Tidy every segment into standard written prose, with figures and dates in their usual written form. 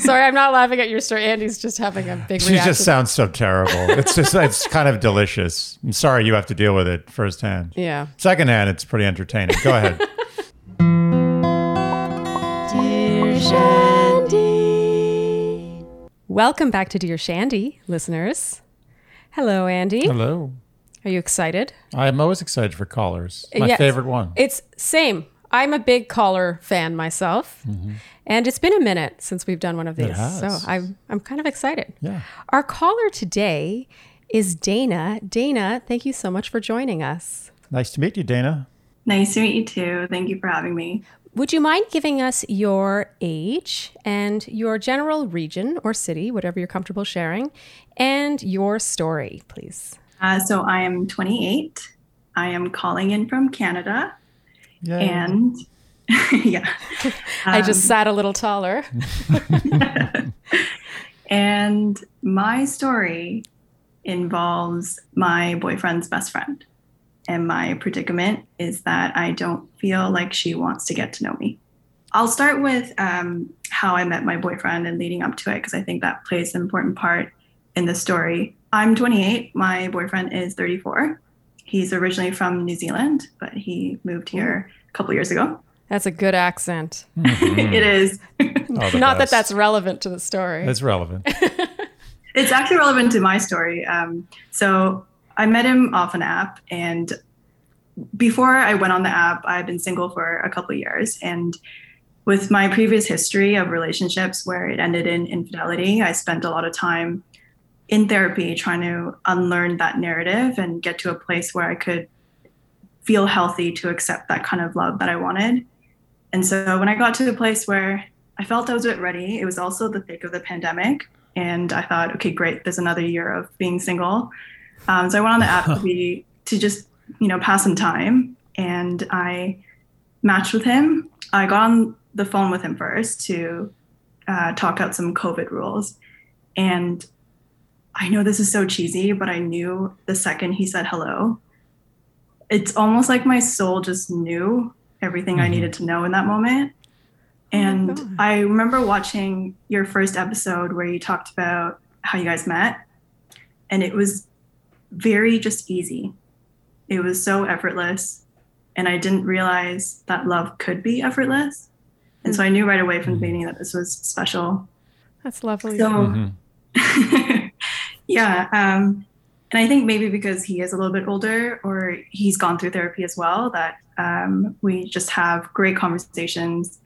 Sorry, I'm not laughing at your story. Andy's just having a big reaction. She just sounds so terrible. It's just, it's kind of delicious. I'm sorry you have to deal with it firsthand. Yeah. Secondhand, it's pretty entertaining. Go ahead. Dear Shandy. Welcome back to Dear Shandy, listeners. Hello, Andy. Hello. Are you excited? I'm always excited for callers. My favorite one. It's same. I'm a big caller fan myself, mm-hmm. and it's been a minute since we've done one of these, so I'm kind of excited. Yeah. Our caller today is Dana. Dana, thank you so much for joining us. Nice to meet you, Dana. Nice to meet you too. Thank you for having me. Would you mind giving us your age and your general region or city, whatever you're comfortable sharing, and your story, please? So I am 28. I am calling in from Canada. Yay. And yeah, I just sat a little taller. And my story involves my boyfriend's best friend. And my predicament is that I don't feel like she wants to get to know me. I'll start with how I met my boyfriend and leading up to it, because I think that plays an important part in the story. I'm 28. My boyfriend is 34. He's originally from New Zealand, but he moved here a couple years ago. That's a good accent. Mm-hmm. It is. Not that that's relevant to the story. It's relevant. It's actually relevant to my story. So I met him off an app, and before I went on the app, I've been single for a couple of years. And with my previous history of relationships where it ended in infidelity, I spent a lot of time in therapy, trying to unlearn that narrative and get to a place where I could feel healthy to accept that kind of love that I wanted. And so when I got to the place where I felt I was a bit ready, it was also the thick of the pandemic. And I thought, okay, great, there's another year of being single. So I went on the app to just, pass some time. And I matched with him. I got on the phone with him first to talk out some COVID rules. And I know this is so cheesy, but I knew the second he said hello. It's almost like my soul just knew everything mm-hmm. I needed to know in that moment. And I remember watching your first episode where you talked about how you guys met. And it was very just easy. It was so effortless. And I didn't realize that love could be effortless. And so I knew right away from the beginning that this was special. That's lovely. So, mm-hmm. Yeah. And I think maybe because he is a little bit older or he's gone through therapy as well, that we just have great conversations.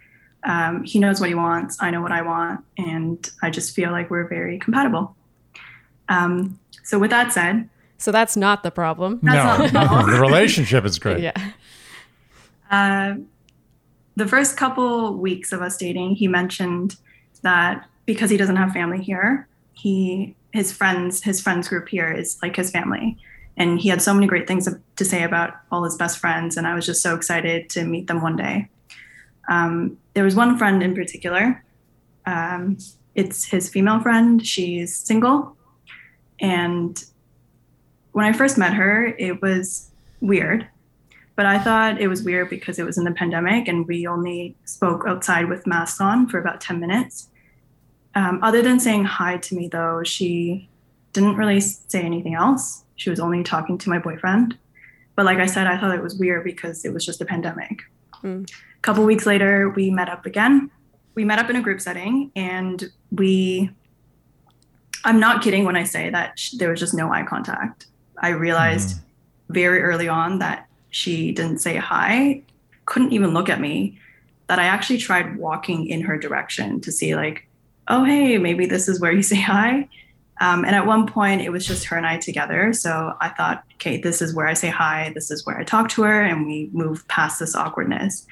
He knows what he wants. I know what I want. And I just feel like we're very compatible. So with that said. So that's not the problem. That's not the problem. The relationship is great. Yeah. The first couple weeks of us dating, he mentioned that because he doesn't have family here, his friends group here is like his family. And he had so many great things to say about all his best friends. And I was just so excited to meet them one day. There was one friend in particular. It's his female friend. She's single. And when I first met her, it was weird. But I thought it was weird because it was in the pandemic and we only spoke outside with masks on for about 10 minutes. Other than saying hi to me, though, she didn't really say anything else. She was only talking to my boyfriend. But like I said, I thought it was weird because it was just a pandemic. Mm. A couple weeks later, we met up again. We met up in a group setting, and I'm not kidding when I say that there was just no eye contact. I realized very early on that she didn't say hi, couldn't even look at me, that I actually tried walking in her direction to see, like, oh, hey, maybe this is where you say hi. And at one point, it was just her and I together. So I thought, okay, this is where I say hi. This is where I talk to her. And we move past this awkwardness.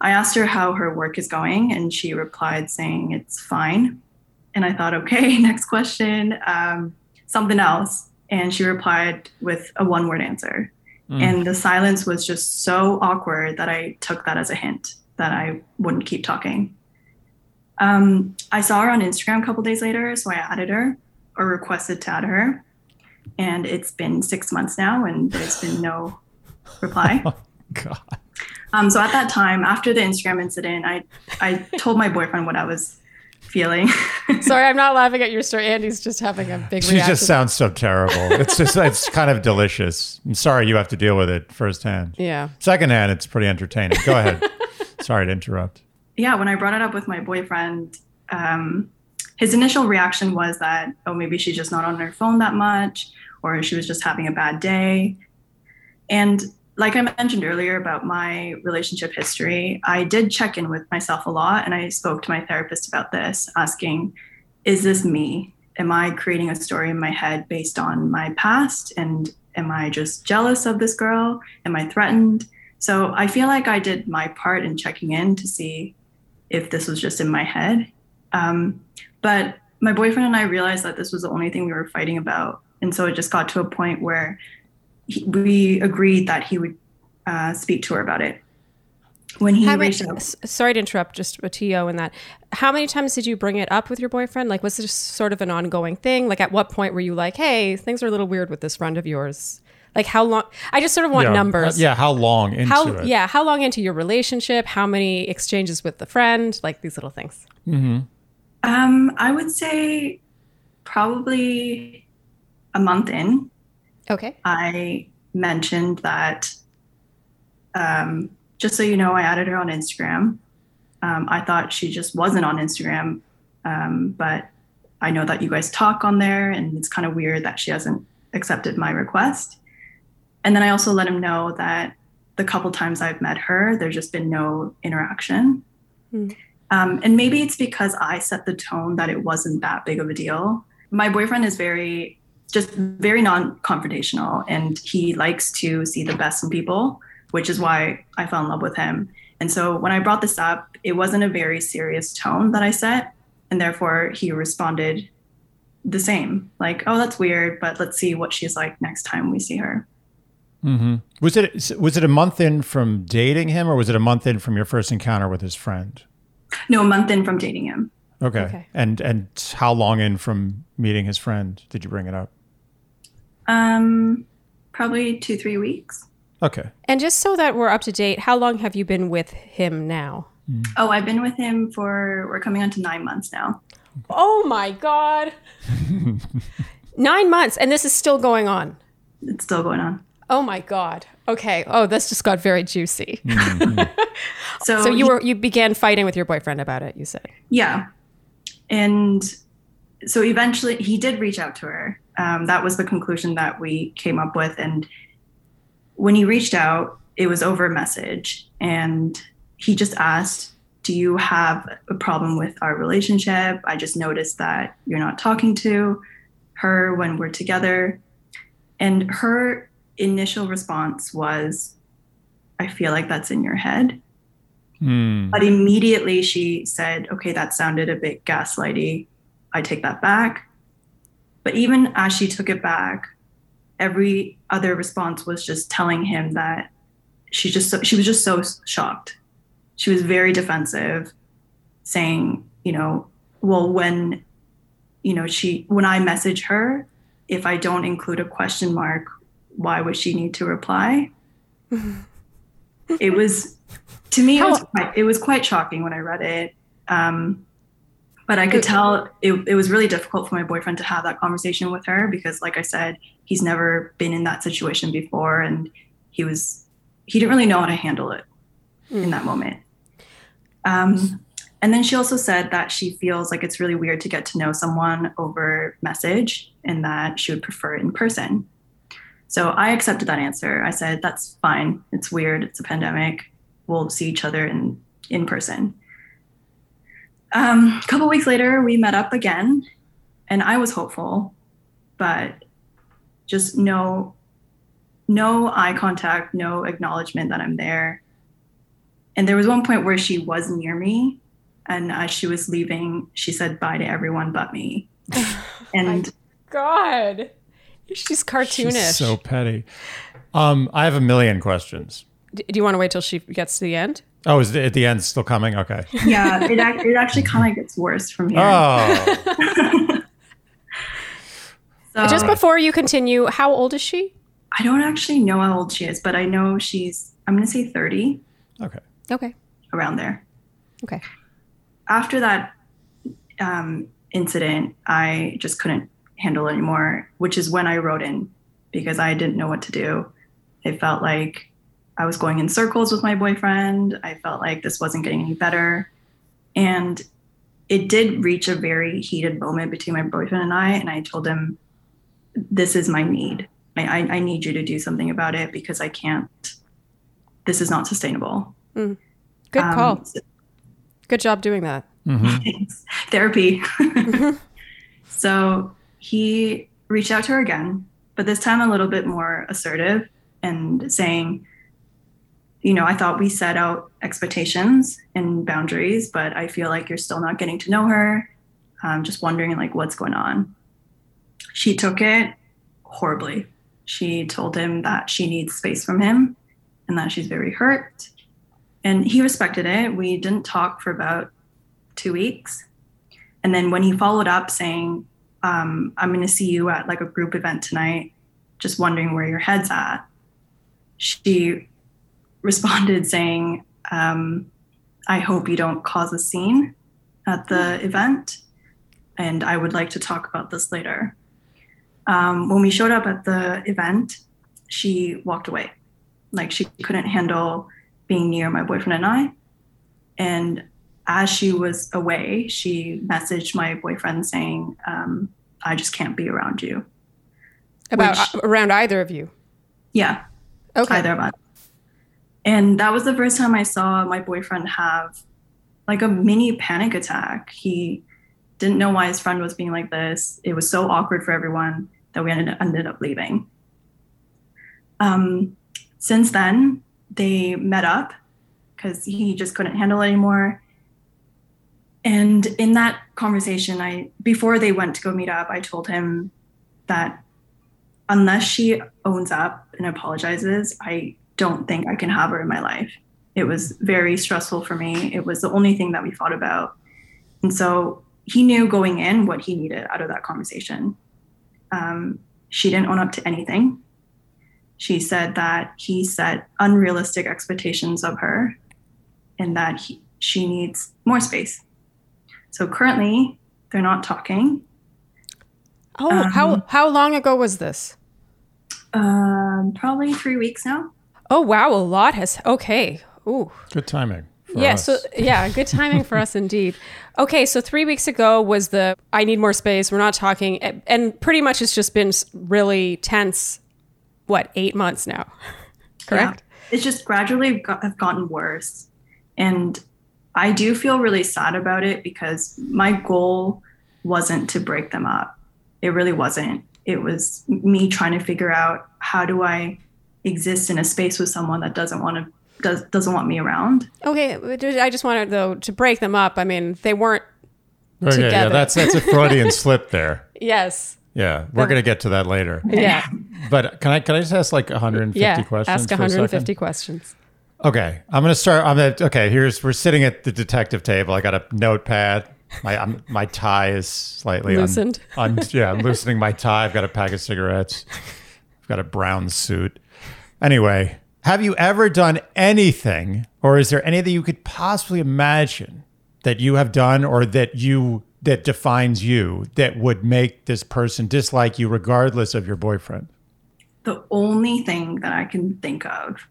I asked her how her work is going. And she replied saying, it's fine. And I thought, okay, next question, something else. And she replied with a one-word answer. Mm. And the silence was just so awkward that I took that as a hint that I wouldn't keep talking. I saw her on Instagram a couple days later, so I added her or requested to add her. And it's been 6 months now, and there's been no reply. Oh, God. So at that time, after the Instagram incident, I told my boyfriend what I was feeling. Sorry, I'm not laughing at your story. Andy's just having a big reaction. She just sounds so terrible. It's just, it's kind of delicious. I'm sorry you have to deal with it firsthand. Yeah. Secondhand, it's pretty entertaining. Go ahead. Sorry to interrupt. Yeah, when I brought it up with my boyfriend, his initial reaction was that, oh, maybe she's just not on her phone that much, or she was just having a bad day. And like I mentioned earlier about my relationship history, I did check in with myself a lot, and I spoke to my therapist about this, asking, is this me? Am I creating a story in my head based on my past? And am I just jealous of this girl? Am I threatened? So I feel like I did my part in checking in to see if this was just in my head. But my boyfriend and I realized that this was the only thing we were fighting about. And so it just got to a point where we agreed that he would speak to her about it. When he reached out. Sorry to interrupt, just a TO in that. How many times did you bring it up with your boyfriend? Like, was this sort of an ongoing thing? Like, at what point were you like, hey, things are a little weird with this friend of yours? Like, how long? I just sort of want numbers. How long into it? Yeah, how long into your relationship? How many exchanges with the friend? Like, these little things. Mm-hmm. I would say probably a month in. Okay. I mentioned that, just so you know, I added her on Instagram. I thought she just wasn't on Instagram, but I know that you guys talk on there, and it's kind of weird that she hasn't accepted my request. And then I also let him know that the couple times I've met her, there's just been no interaction. Mm. And maybe it's because I set the tone that it wasn't that big of a deal. My boyfriend is very non-confrontational, and he likes to see the best in people, which is why I fell in love with him. And so when I brought this up, it wasn't a very serious tone that I set, and therefore he responded the same, like, oh, that's weird, but let's see what she's like next time we see her. Mm-hmm. Was it a month in from dating him, or was it a month in from your first encounter with his friend? No, a month in from dating him. Okay. And how long in from meeting his friend did you bring it up? Probably 2-3 weeks. Okay. And just so that we're up to date, how long have you been with him now? Mm-hmm. Oh, I've been with him for, we're coming on to 9 months now. Oh my God. 9 months. And this is still going on. It's still going on. Oh my God. Okay. Oh, this just got very juicy. Mm-hmm. So you began fighting with your boyfriend about it, you said. Yeah. And so eventually he did reach out to her. That was the conclusion that we came up with. And when he reached out, it was over message. And he just asked, do you have a problem with our relationship? I just noticed that you're not talking to her when we're together. And her initial response was, I feel like that's in your head. Mm. But immediately she said, okay, that sounded a bit gaslighty. I take that back. But even as she took it back, every other response was just telling him that she was just so shocked. She was very defensive, saying, when I message her, if I don't include a question mark, why would she need to reply? It was, to me, it was quite shocking when I read it. But I could tell it was really difficult for my boyfriend to have that conversation with her because, like I said, he's never been in that situation before, and he didn't really know how to handle it in that moment. And then she also said that she feels like it's really weird to get to know someone over message and that she would prefer it in person. So I accepted that answer. I said, that's fine. It's weird. It's a pandemic. We'll see each other in person. A couple weeks later, we met up again, and I was hopeful, but just no eye contact, no acknowledgement that I'm there. And there was one point where she was near me, and as she was leaving, she said bye to everyone but me. And my God, she's cartoonish. She's so petty. I have a million questions. Do you want to wait till she gets to the end? Oh, is it at the end still coming? Okay. Yeah, it actually kind of gets worse from here. Oh. So, just before you continue, how old is she? I don't actually know how old she is, but I know she's, I'm going to say 30. Okay. Around there. Okay. After that incident, I just couldn't handle it anymore, which is when I wrote in, because I didn't know what to do. It felt like I was going in circles with my boyfriend. I felt like this wasn't getting any better. And it did reach a very heated moment between my boyfriend and I told him, this is my need. I need you to do something about it because I can't. This is not sustainable. Mm. Good call. Good job doing that. Mm-hmm. Therapy. Mm-hmm. So he reached out to her again, but this time a little bit more assertive and saying, you know, I thought we set out expectations and boundaries, but I feel like you're still not getting to know her. I'm just wondering, like, what's going on? She took it horribly. She told him that she needs space from him and that she's very hurt. And he respected it. We didn't talk for about 2 weeks. And then when he followed up saying, I'm going to see you at like a group event tonight, just wondering where your head's at, she responded saying, I hope you don't cause a scene at the event, and I would like to talk about this later. When we showed up at the event, she walked away. Like, she couldn't handle being near my boyfriend and I. And as she was away, she messaged my boyfriend saying, I just can't be around you. Around either of you? Yeah. Okay. Either of us. And that was the first time I saw my boyfriend have like a mini panic attack. He didn't know why his friend was being like this. It was so awkward for everyone that we ended up leaving. Since then, they met up because he just couldn't handle it anymore. And in that conversation, before they went to go meet up, I told him that unless she owns up and apologizes, I don't think I can have her in my life. It was very stressful for me. It was the only thing that we fought about. And so he knew going in what he needed out of that conversation. She didn't own up to anything. She said that he set unrealistic expectations of her and that she needs more space. So currently they're not talking. Oh, how long ago was this? Probably 3 weeks now. Oh, wow. A lot has. Okay. Ooh. Good timing. Yeah. Us. So yeah, good timing for us indeed. Okay. So 3 weeks ago was the, I need more space. We're not talking. And pretty much it's just been really tense, 8 months now, correct? Yeah. It's just gradually have gotten worse. And I do feel really sad about it because my goal wasn't to break them up. It really wasn't. It was me trying to figure out how do I exist in a space with someone that doesn't want me around. Okay, I just wanted though to break them up. I mean, they weren't together. Yeah, that's a Freudian slip there. Yes. Yeah, we're gonna get to that later. Yeah. But can I just ask like 150 questions? Yeah, ask 150 questions. Okay, I'm gonna start. We're sitting at the detective table. I got a notepad. My tie is slightly loosened. I'm loosening my tie. I've got a pack of cigarettes. I've got a brown suit. Anyway, have you ever done anything, or is there anything you could possibly imagine that you have done or that defines you that would make this person dislike you regardless of your boyfriend? The only thing that I can think of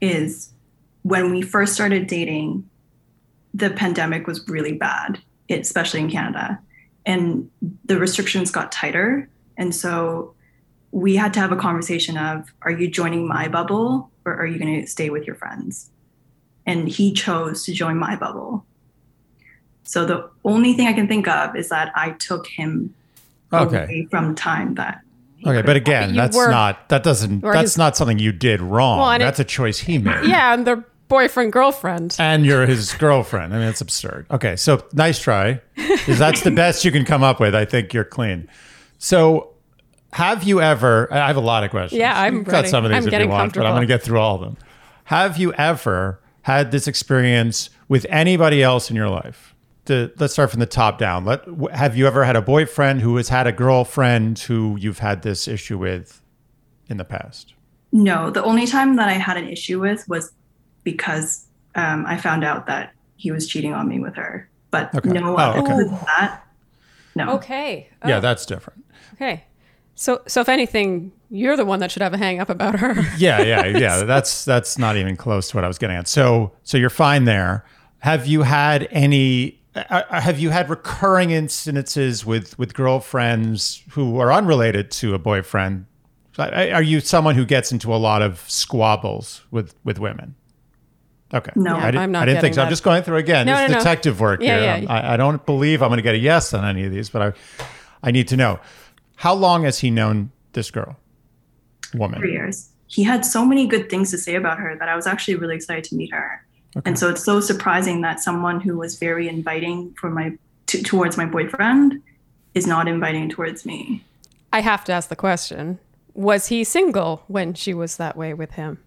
is when we first started dating, the pandemic was really bad, especially in Canada, and the restrictions got tighter. And so we had to have a conversation of, are you joining my bubble or are you going to stay with your friends? And he chose to join my bubble. So the only thing I can think of is that I took him away from time that. Okay. But again, that's not something you did wrong. Well, that's a choice he made. Yeah. And they're boyfriend, girlfriend. And you're his girlfriend. I mean, it's absurd. Okay. So nice try. That's the best you can come up with. I think you're clean. So, have you ever, I have a lot of questions. Yeah, I'm ready. Cut some of these if you want, but I'm going to get through all of them. Have you ever had this experience with anybody else in your life? Let's start from the top down. Have you ever had a boyfriend who has had a girlfriend who you've had this issue with in the past? No, the only time that I had an issue with was because I found out that he was cheating on me with her. but okay. No. Okay. Oh. Yeah, that's different. Okay. So if anything, you're the one that should have a hang up about her. Yeah. That's not even close to what I was getting at. So you're fine there. Have you had recurring incidences with girlfriends who are unrelated to a boyfriend? Are you someone who gets into a lot of squabbles with women? Okay. No, I'm not. I didn't think so. That. I'm just going through again. It's detective work here. Yeah. I don't believe I'm going to get a yes on any of these, but I need to know. How long has he known this woman? 3 years. He had so many good things to say about her that I was actually really excited to meet her. Okay. And so it's so surprising that someone who was very inviting towards my boyfriend is not inviting towards me. I have to ask the question. Was he single when she was that way with him?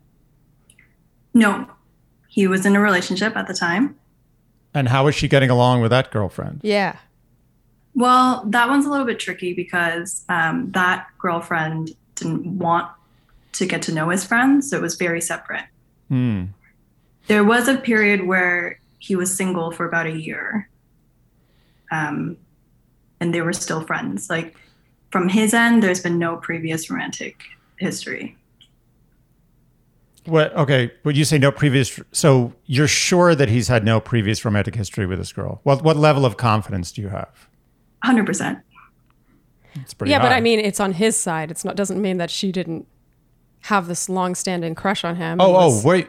No. He was in a relationship at the time. And how was she getting along with that girlfriend? Yeah. Well, that one's a little bit tricky because that girlfriend didn't want to get to know his friends. So it was very separate. Mm. There was a period where he was single for about a year. And they were still friends. Like, from his end, there's been no previous romantic history. What? Okay. Would you say no previous? So you're sure that he's had no previous romantic history with this girl? What level of confidence do you have? 100%. It's pretty high. But I mean, it's on his side. It's not. Doesn't mean that she didn't have this long-standing crush on him. Wait.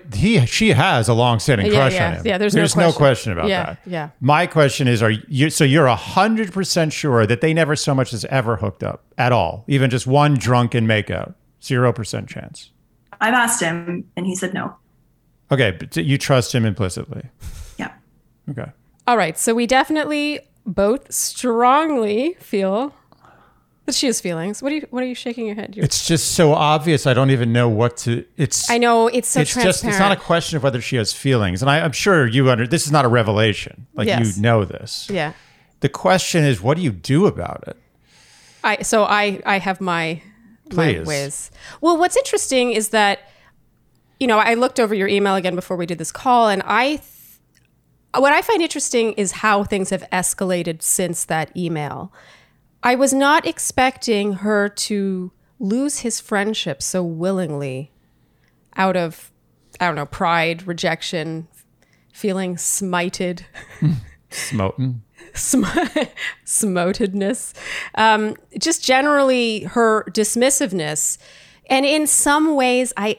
She has a long-standing crush on him. Yeah, there's no question about that. Yeah. My question is, you're 100% sure that they never so much as ever hooked up at all, even just one drunken makeout? 0% chance. I've asked him and he said no. Okay, but you trust him implicitly. Yeah. Okay. All right, so we definitely both strongly feel that she has feelings. What are you shaking your head? It's just so obvious. I don't even know what to. It's transparent. It's not a question of whether she has feelings, and I'm sure you This is not a revelation. Like, yes. You know this. Yeah. The question is, what do you do about it? I have my ways. Well, what's interesting is that, you know, I looked over your email again before we did this call, and what I find interesting is how things have escalated since that email. I was not expecting her to lose his friendship so willingly out of, I don't know, pride, rejection, feeling smited. Smoten. Smotedness. Just generally her dismissiveness. And in some ways, I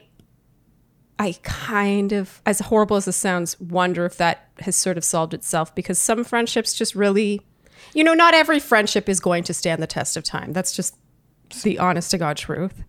kind of, as horrible as this sounds, wonder if that has sort of solved itself, because some friendships just really... You know, not every friendship is going to stand the test of time. That's just the honest-to-God truth.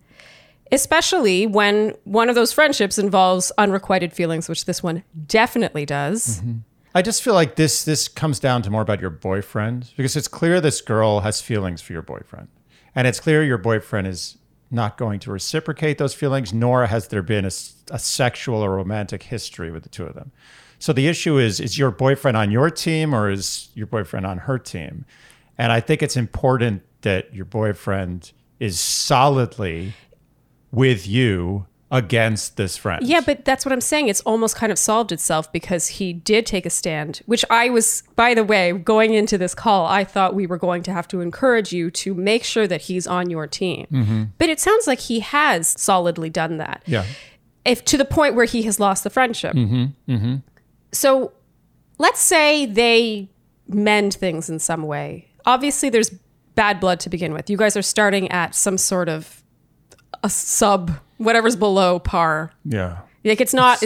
Especially when one of those friendships involves unrequited feelings, which this one definitely does. Mm-hmm. I just feel like this comes down to more about your boyfriend, because it's clear this girl has feelings for your boyfriend. And it's clear your boyfriend is not going to reciprocate those feelings, nor has there been a sexual or romantic history with the two of them. So the issue is your boyfriend on your team or is your boyfriend on her team? And I think it's important that your boyfriend is solidly with you against this friend. Yeah, but that's what I'm saying. It's almost kind of solved itself because he did take a stand, which I was, by the way, going into this call, I thought we were going to have to encourage you to make sure that he's on your team. Mm-hmm. But it sounds like he has solidly done that. Yeah. If to the point where he has lost the friendship. Mm-hmm. Mm-hmm. So let's say they mend things in some way. Obviously, there's bad blood to begin with. You guys are starting at some sort of a sub, whatever's below par. Yeah. Like, it's not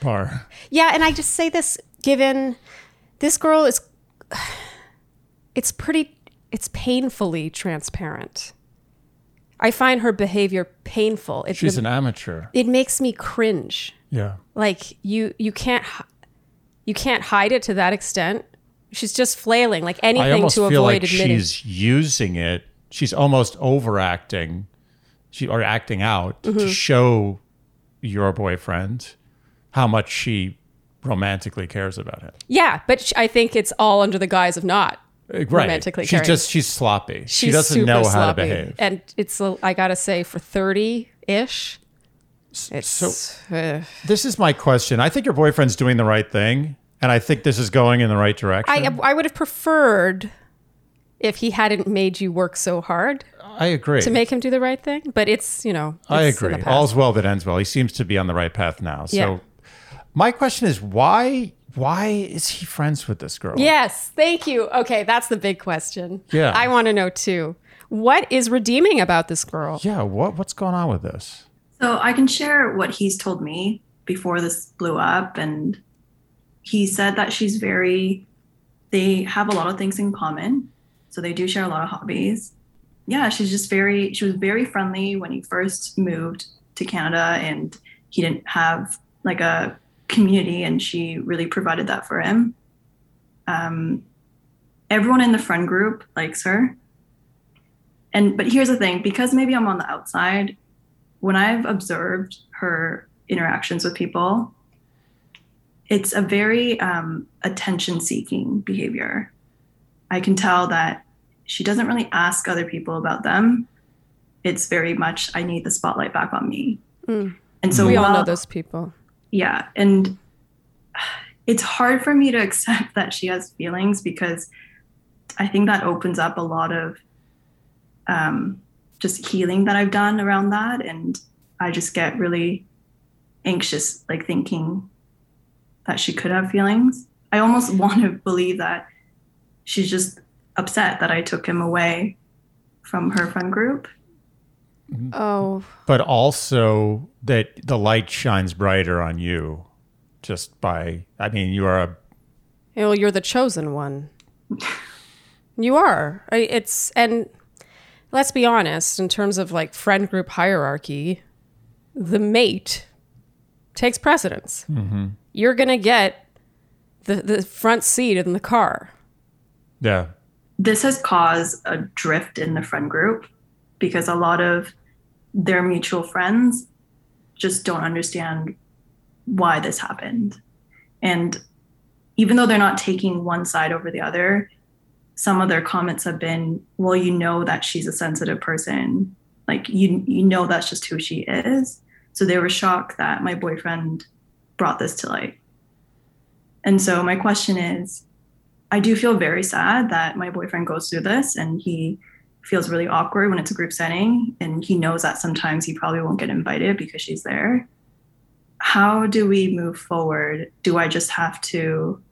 par. Yeah. And I just say this, given this girl is, it's painfully transparent. I find her behavior painful. She's an amateur. It makes me cringe. Yeah. Like, you can't hide it to that extent. She's just flailing, like anything to avoid admitting. I almost feel like she's using it. She's almost overacting or acting out mm-hmm. to show your boyfriend how much she romantically cares about him. Yeah, but I think it's all under the guise of not romantically caring. She's sloppy. She doesn't know how to behave. And it's, I gotta say, for 30-ish... So this is my question. I think your boyfriend's doing the right thing. And I think this is going in the right direction. I would have preferred if he hadn't made you work so hard. I agree. To make him do the right thing. But it's, you know. It's I agree. All's well that ends well. He seems to be on the right path now. So my question is, why is he friends with this girl? Yes. Thank you. Okay. That's the big question. Yeah. I want to know too. What is redeeming about this girl? Yeah. What's going on with this? So I can share what he's told me before this blew up. And he said that she's they have a lot of things in common. So they do share a lot of hobbies. Yeah, she was very friendly when he first moved to Canada and he didn't have like a community and she really provided that for him. Everyone in the friend group likes her. But here's the thing, because maybe I'm on the outside, when I've observed her interactions with people, it's a very attention-seeking behavior. I can tell that she doesn't really ask other people about them. It's very much, I need the spotlight back on me. Mm. And so we all know those people. Yeah. And it's hard for me to accept that she has feelings because I think that opens up a lot of just healing that I've done around that. And I just get really anxious, like thinking that she could have feelings. I almost want to believe that she's just upset that I took him away from her friend group. Oh. But also that the light shines brighter on you just by, I mean, you are you're the chosen one. You are. And let's be honest, in terms of like friend group hierarchy, the mate takes precedence. Mm-hmm. You're going to get the front seat in the car. Yeah. This has caused a drift in the friend group because a lot of their mutual friends just don't understand why this happened. And even though they're not taking one side over the other, some of their comments have been, well, you know that she's a sensitive person. Like, you know that's just who she is. So they were shocked that my boyfriend brought this to light. And so my question is, I do feel very sad that my boyfriend goes through this and he feels really awkward when it's a group setting and he knows that sometimes he probably won't get invited because she's there. How do we move forward? Do I just have to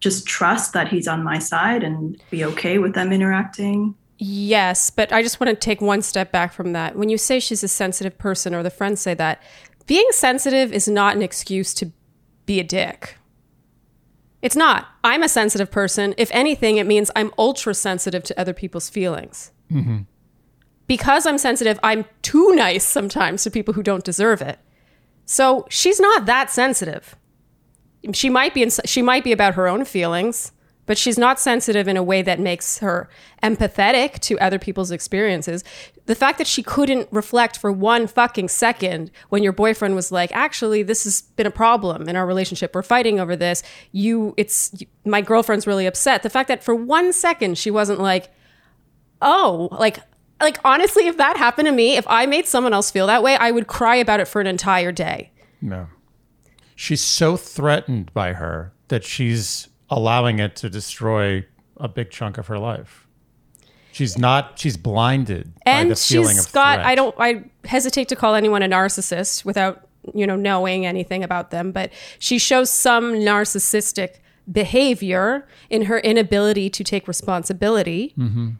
just trust that he's on my side and be okay with them interacting? Yes, but I just want to take one step back from that. When you say she's a sensitive person or the friends say that, being sensitive is not an excuse to be a dick. It's not. I'm a sensitive person. If anything, it means I'm ultra sensitive to other people's feelings. Mm-hmm. Because I'm sensitive, I'm too nice sometimes to people who don't deserve it. So she's not that sensitive. She might be about her own feelings, but she's not sensitive in a way that makes her empathetic to other people's experiences. The fact that she couldn't reflect for one fucking second when your boyfriend was like, actually, this has been a problem in our relationship. We're fighting over this. My girlfriend's really upset. The fact that for 1 second she wasn't like, oh, like honestly, if that happened to me, if I made someone else feel that way, I would cry about it for an entire day. No. She's so threatened by her that she's allowing it to destroy a big chunk of her life. She's blinded by the feeling of threat. I hesitate to call anyone a narcissist without, knowing anything about them, but she shows some narcissistic behavior in her inability to take responsibility. Mm-hmm.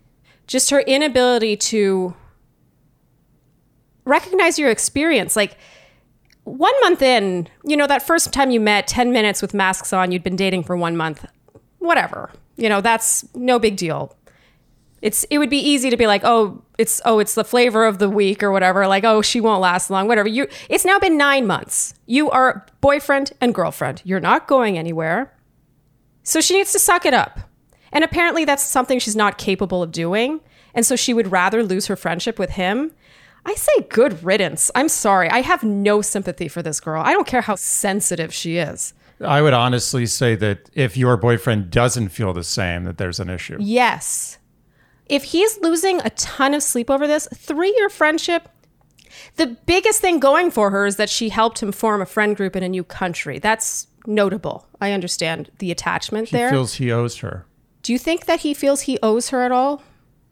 Just her inability to recognize your experience. Like, 1 month in, that first time you met, 10 minutes with masks on, you'd been dating for 1 month, whatever, that's no big deal. It would be easy to be like, it's the flavor of the week or whatever. Like, oh, she won't last long, whatever. It's now been 9 months. You are boyfriend and girlfriend. You're not going anywhere. So she needs to suck it up. And apparently that's something she's not capable of doing. And so she would rather lose her friendship with him. I say good riddance. I'm sorry. I have no sympathy for this girl. I don't care how sensitive she is. I would honestly say that if your boyfriend doesn't feel the same, that there's an issue. Yes. If he's losing a ton of sleep over this, 3-year friendship, the biggest thing going for her is that she helped him form a friend group in a new country. That's notable. I understand the attachment there. He feels he owes her. Do you think that he feels he owes her at all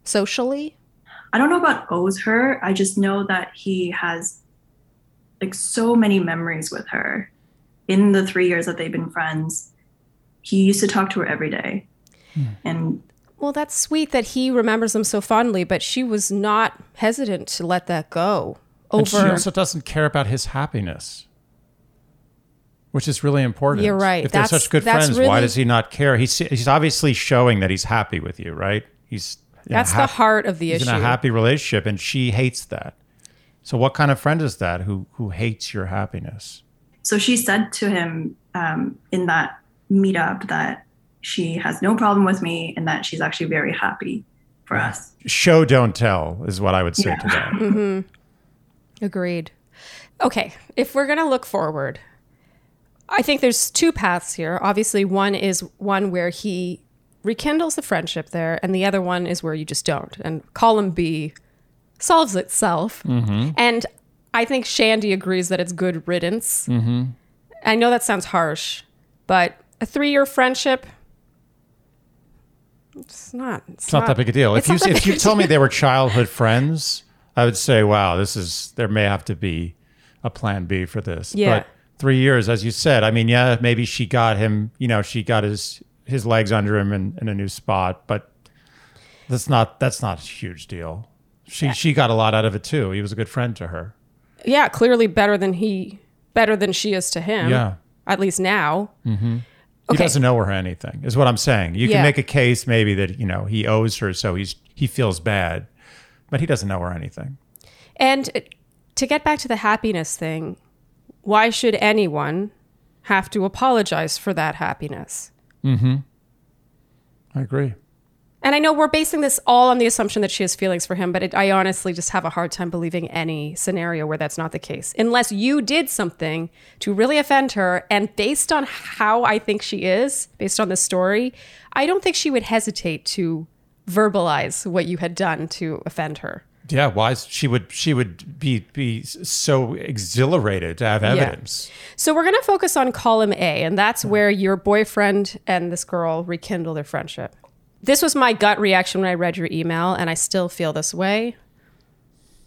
socially? I don't know about owes her. I just know that he has like so many memories with her in the 3 years that they've been friends. He used to talk to her every day. And well, that's sweet that he remembers them so fondly, but she was not hesitant to let that go. And she also doesn't care about his happiness, which is really important. You're right. If they're such good friends, really, why does he not care? He's obviously showing that he's happy with you, right? That's the heart of the issue. He's in a happy relationship, and she hates that. So what kind of friend is that who hates your happiness? So she said to him in that meetup that she has no problem with me and that she's actually very happy for us. Show, don't tell is what I would say to that. Mm-hmm. Agreed. Okay, if we're going to look forward, I think there's two paths here. Obviously, one is one where he rekindles the friendship there, and the other one is where you just don't. And column B solves itself. Mm-hmm. And I think Shandy agrees that it's good riddance. Mm-hmm. I know that sounds harsh, but a 3-year friendship... It's not that big a deal. If you told me they were childhood friends, I would say, wow, there may have to be a plan B for this. Yeah. But 3 years, as you said, I mean, yeah, maybe she got him, she got his legs under him in a new spot, but that's not a huge deal. She got a lot out of it too. He was a good friend to her. Yeah. Clearly better than she is to him. Yeah. At least now. Mm-hmm. Okay. He doesn't owe her anything, is what I'm saying. You can make a case maybe that, he owes her, so he feels bad, but he doesn't owe her anything. And to get back to the happiness thing, why should anyone have to apologize for that happiness? Mm-hmm. I agree. And I know we're basing this all on the assumption that she has feelings for him, but I honestly just have a hard time believing any scenario where that's not the case. Unless you did something to really offend her, and based on how I think she is, based on this story, I don't think she would hesitate to verbalize what you had done to offend her. Yeah, why? She would be so exhilarated to have evidence. Yeah. So we're going to focus on column A, and that's where your boyfriend and this girl rekindle their friendship. This was my gut reaction when I read your email, and I still feel this way,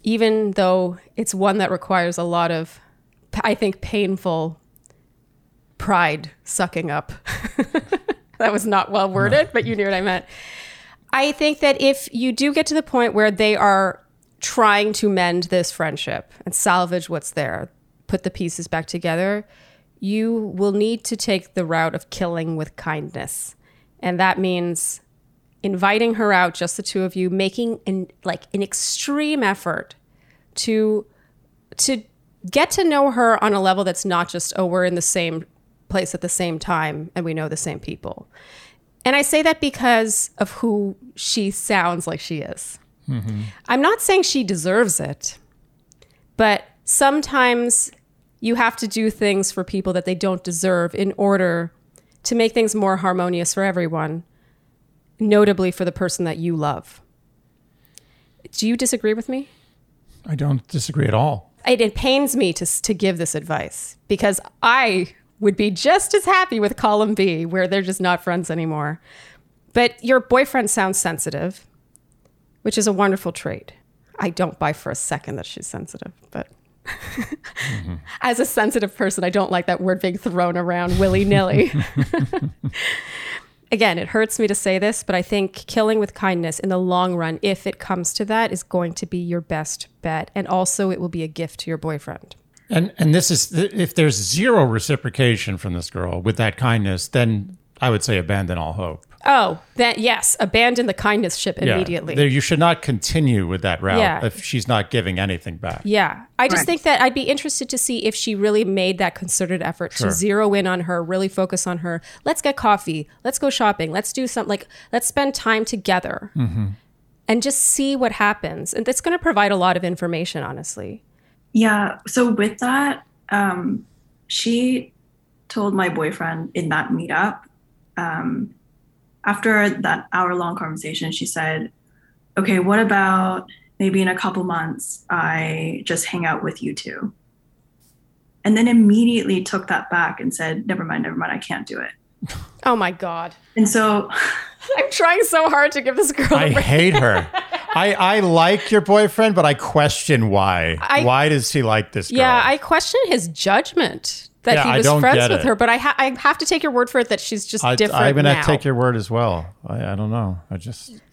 even though it's one that requires a lot of, I think, painful pride sucking up. That was not well worded, but you knew what I meant. I think that if you do get to the point where they are trying to mend this friendship and salvage what's there, put the pieces back together, you will need to take the route of killing with kindness. And that means inviting her out, just the two of you, making an extreme effort to get to know her on a level that's not just, oh, we're in the same place at the same time and we know the same people. And I say that because of who she sounds like she is. Mm-hmm. I'm not saying she deserves it, but sometimes you have to do things for people that they don't deserve in order to make things more harmonious for everyone, notably for the person that you love. Do you disagree with me? I don't disagree at all. It pains me to give this advice because I would be just as happy with column B where they're just not friends anymore. But your boyfriend sounds sensitive, which is a wonderful trait. I don't buy for a second that she's sensitive, but... Mm-hmm. As a sensitive person, I don't like that word being thrown around willy-nilly. Again, it hurts me to say this, but I think killing with kindness in the long run, if it comes to that, is going to be your best bet. And also it will be a gift to your boyfriend. And this is, if there's zero reciprocation from this girl with that kindness, then I would say abandon all hope. Oh, that yes, abandon the kindness ship immediately. Yeah. You should not continue with that route if she's not giving anything back. Yeah. I just think that I'd be interested to see if she really made that concerted effort to zero in on her, really focus on her. Let's get coffee. Let's go shopping. Let's do something. Let's spend time together and just see what happens. And that's going to provide a lot of information, honestly. Yeah. So with that, she told my boyfriend in that meetup, after that hour-long conversation, she said, okay, what about maybe in a couple months, I just hang out with you two? and then immediately took that back and said, never mind, I can't do it. Oh my God. And so I'm trying so hard to give this girl a break. I hate her. I like your boyfriend, but I question why. Why does he like this girl? Yeah, I question his judgment that he was friends with her. But I have to take your word for it that she's just different now. I'm going to take your word as well. I don't know.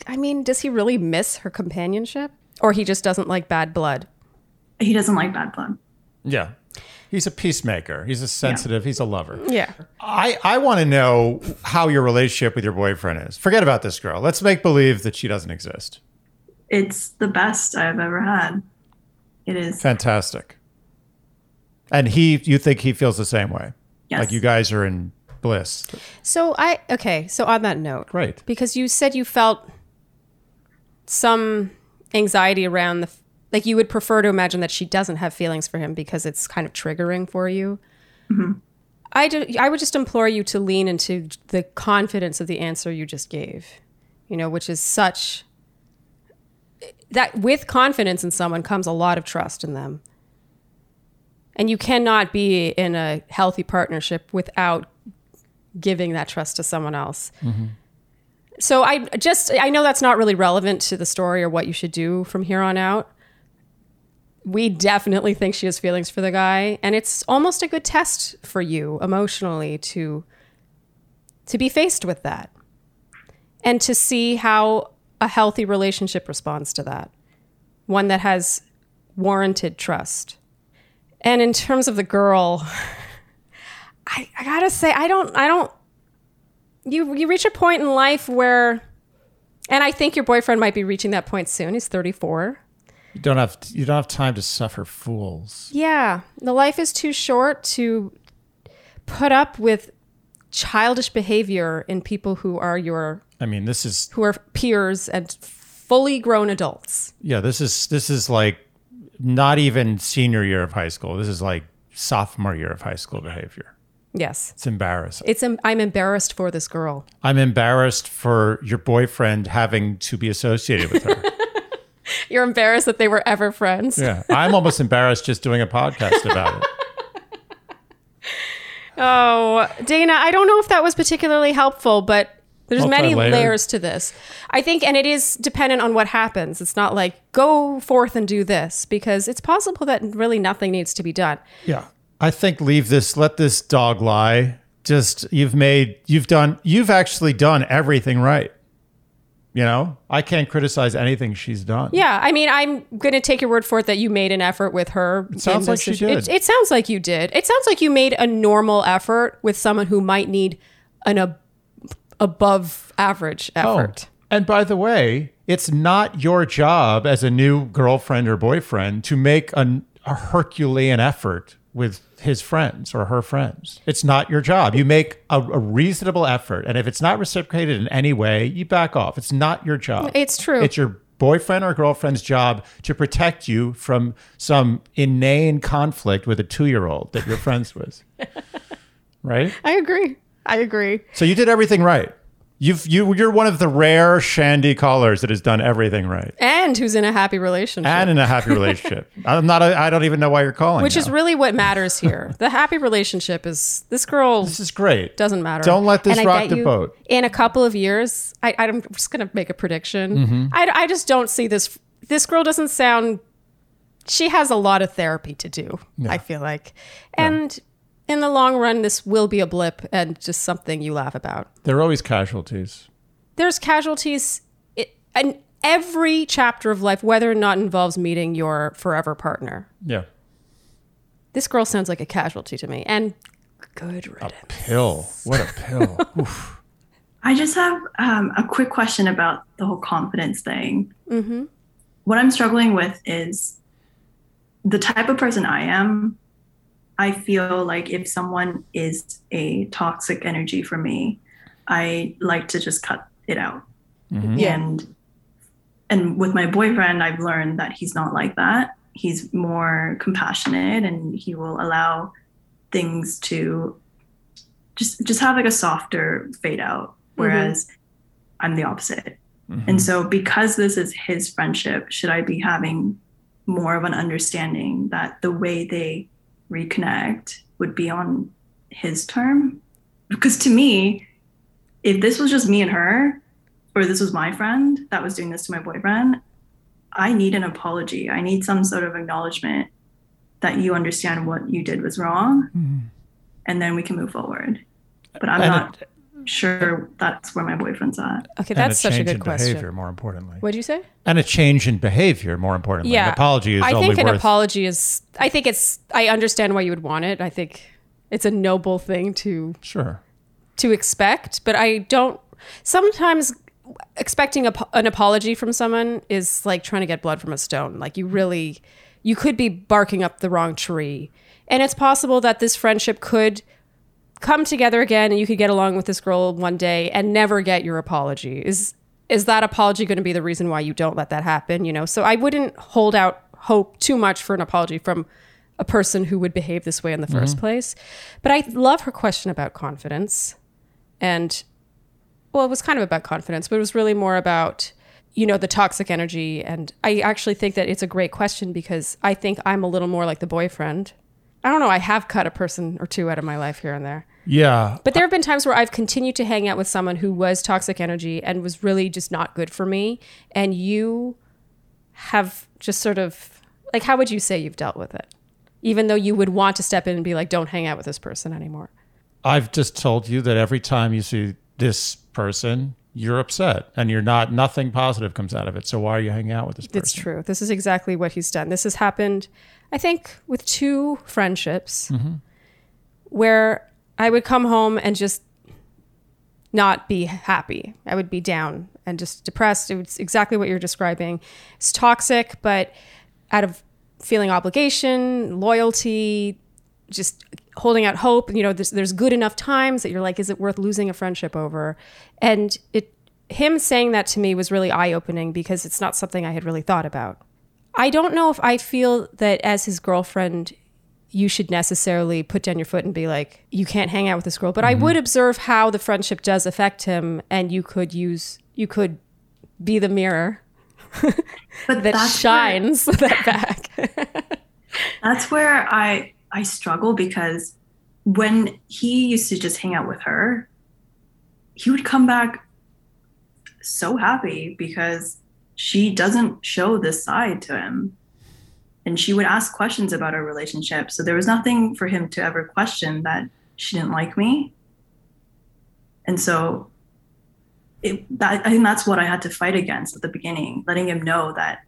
I mean, does he really miss her companionship? Or he just doesn't like bad blood? He doesn't like bad blood. Yeah. He's a peacemaker. He's a sensitive. Yeah. He's a lover. Yeah. I want to know how your relationship with your boyfriend is. Forget about this girl. Let's make believe that she doesn't exist. It's the best I've ever had. It is. Fantastic. And you think he feels the same way? Yes. Like you guys are in bliss. So on that note. Great. Because you said you felt some anxiety around like you would prefer to imagine that she doesn't have feelings for him because it's kind of triggering for you. Mm-hmm. I would just implore you to lean into the confidence of the answer you just gave, which is such... that with confidence in someone comes a lot of trust in them. And you cannot be in a healthy partnership without giving that trust to someone else. Mm-hmm. So I know that's not really relevant to the story or what you should do from here on out. We definitely think she has feelings for the guy. And it's almost a good test for you emotionally to be faced with that. And to see how a healthy relationship responds to that. One that has warranted trust. And in terms of the girl, I gotta say, I don't, you reach a point in life where, and I think your boyfriend might be reaching that point soon. He's 34. You don't have time to suffer fools. Yeah. The life is too short to put up with childish behavior in people who are who are peers and fully grown adults. Yeah, this is like not even senior year of high school. This is like sophomore year of high school behavior. Yes. It's embarrassing. I'm embarrassed for this girl. I'm embarrassed for your boyfriend having to be associated with her. You're embarrassed that they were ever friends. Yeah. I'm almost embarrassed just doing a podcast about it. Oh, Dana, I don't know if that was particularly helpful, but there's many layers to this, I think, and it is dependent on what happens. It's not like, go forth and do this, because it's possible that really nothing needs to be done. Yeah. I think let this dog lie. Just, you've actually done everything right. I can't criticize anything she's done. Yeah. I mean, I'm going to take your word for it that you made an effort with her. It sounds like she did. It sounds like you did. It sounds like you made a normal effort with someone who might need an above average effort. Oh, and by the way, it's not your job as a new girlfriend or boyfriend to make a Herculean effort with his friends or her friends. It's not your job. You make a reasonable effort. And if it's not reciprocated in any way, you back off. It's not your job. It's true. It's your boyfriend or girlfriend's job to protect you from some inane conflict with a 2-year-old that you're friends with. Right? I agree. So you did everything right. You're one of the rare Shandy callers that has done everything right. And who's in a happy relationship. I don't even know why you're calling. Which is really what matters here. The happy relationship is this girl. This is great. Doesn't matter. Don't let this rock the boat. In a couple of years, I'm just going to make a prediction. Mm-hmm. I just don't see this. This girl doesn't sound. She has a lot of therapy to do, yeah. I feel like. And... yeah. In the long run, this will be a blip and just something you laugh about. There are always casualties. There's casualties in every chapter of life, whether or not involves meeting your forever partner. Yeah. This girl sounds like a casualty to me. And good riddance. A pill. What a pill. Oof. I just have a quick question about the whole confidence thing. Mm-hmm. What I'm struggling with is the type of person I am. I feel like if someone is a toxic energy for me, I like to just cut it out. Mm-hmm. And with my boyfriend, I've learned that he's not like that. He's more compassionate and he will allow things to just have like a softer fade out, whereas mm-hmm. I'm the opposite. Mm-hmm. And so because this is his friendship, should I be having more of an understanding that the way they reconnect would be on his term. Because to me, if this was just me and her, or this was my friend that was doing this to my boyfriend, I need an apology. I need some sort of acknowledgement that you understand what you did was wrong, mm-hmm. and then we can move forward. But I'm not sure that's where my boyfriend's at. Okay, that's such a good question. Behavior, more importantly. What'd you say? And a change in behavior, more importantly. Yeah. An apology is only worth... I understand why you would want it. I think it's a noble thing to expect, but I don't... Sometimes expecting an apology from someone is like trying to get blood from a stone. Like you could be barking up the wrong tree. And it's possible that this friendship could come together again and you could get along with this girl one day and never get your apology. Is that apology going to be the reason why you don't let that happen? You know, so I wouldn't hold out hope too much for an apology from a person who would behave this way in the first place. But I love her question about confidence. And well, it was kind of about confidence, but it was really more about, you know, the toxic energy. And I actually think that it's a great question because I think I'm a little more like the boyfriend. I don't know. I have cut a person or two out of my life here and there. Yeah. But there have been times where I've continued to hang out with someone who was toxic energy and was really just not good for me. And you have just sort of, like, how would you say you've dealt with it? Even though you would want to step in and be like, don't hang out with this person anymore. I've just told you that every time you see this person, you're upset and you're not, nothing positive comes out of it. So why are you hanging out with this person? It's true. This is exactly what he's done. This has happened, I think, with two friendships where I would come home and just not be happy. I would be down and just depressed. It was exactly what you're describing. It's toxic, but out of feeling obligation, loyalty, just holding out hope, you know, there's good enough times that you're like, is it worth losing a friendship over? And him saying that to me was really eye-opening because it's not something I had really thought about. I don't know if I feel that as his girlfriend, you should necessarily put down your foot and be like, you can't hang out with this girl. But I would observe how the friendship does affect him, and you could be the mirror but that shines that back. That's where I struggle, because when he used to just hang out with her, he would come back so happy because she doesn't show this side to him. And she would ask questions about our relationship. So there was nothing for him to ever question that she didn't like me. And so I think that's what I had to fight against at the beginning, letting him know that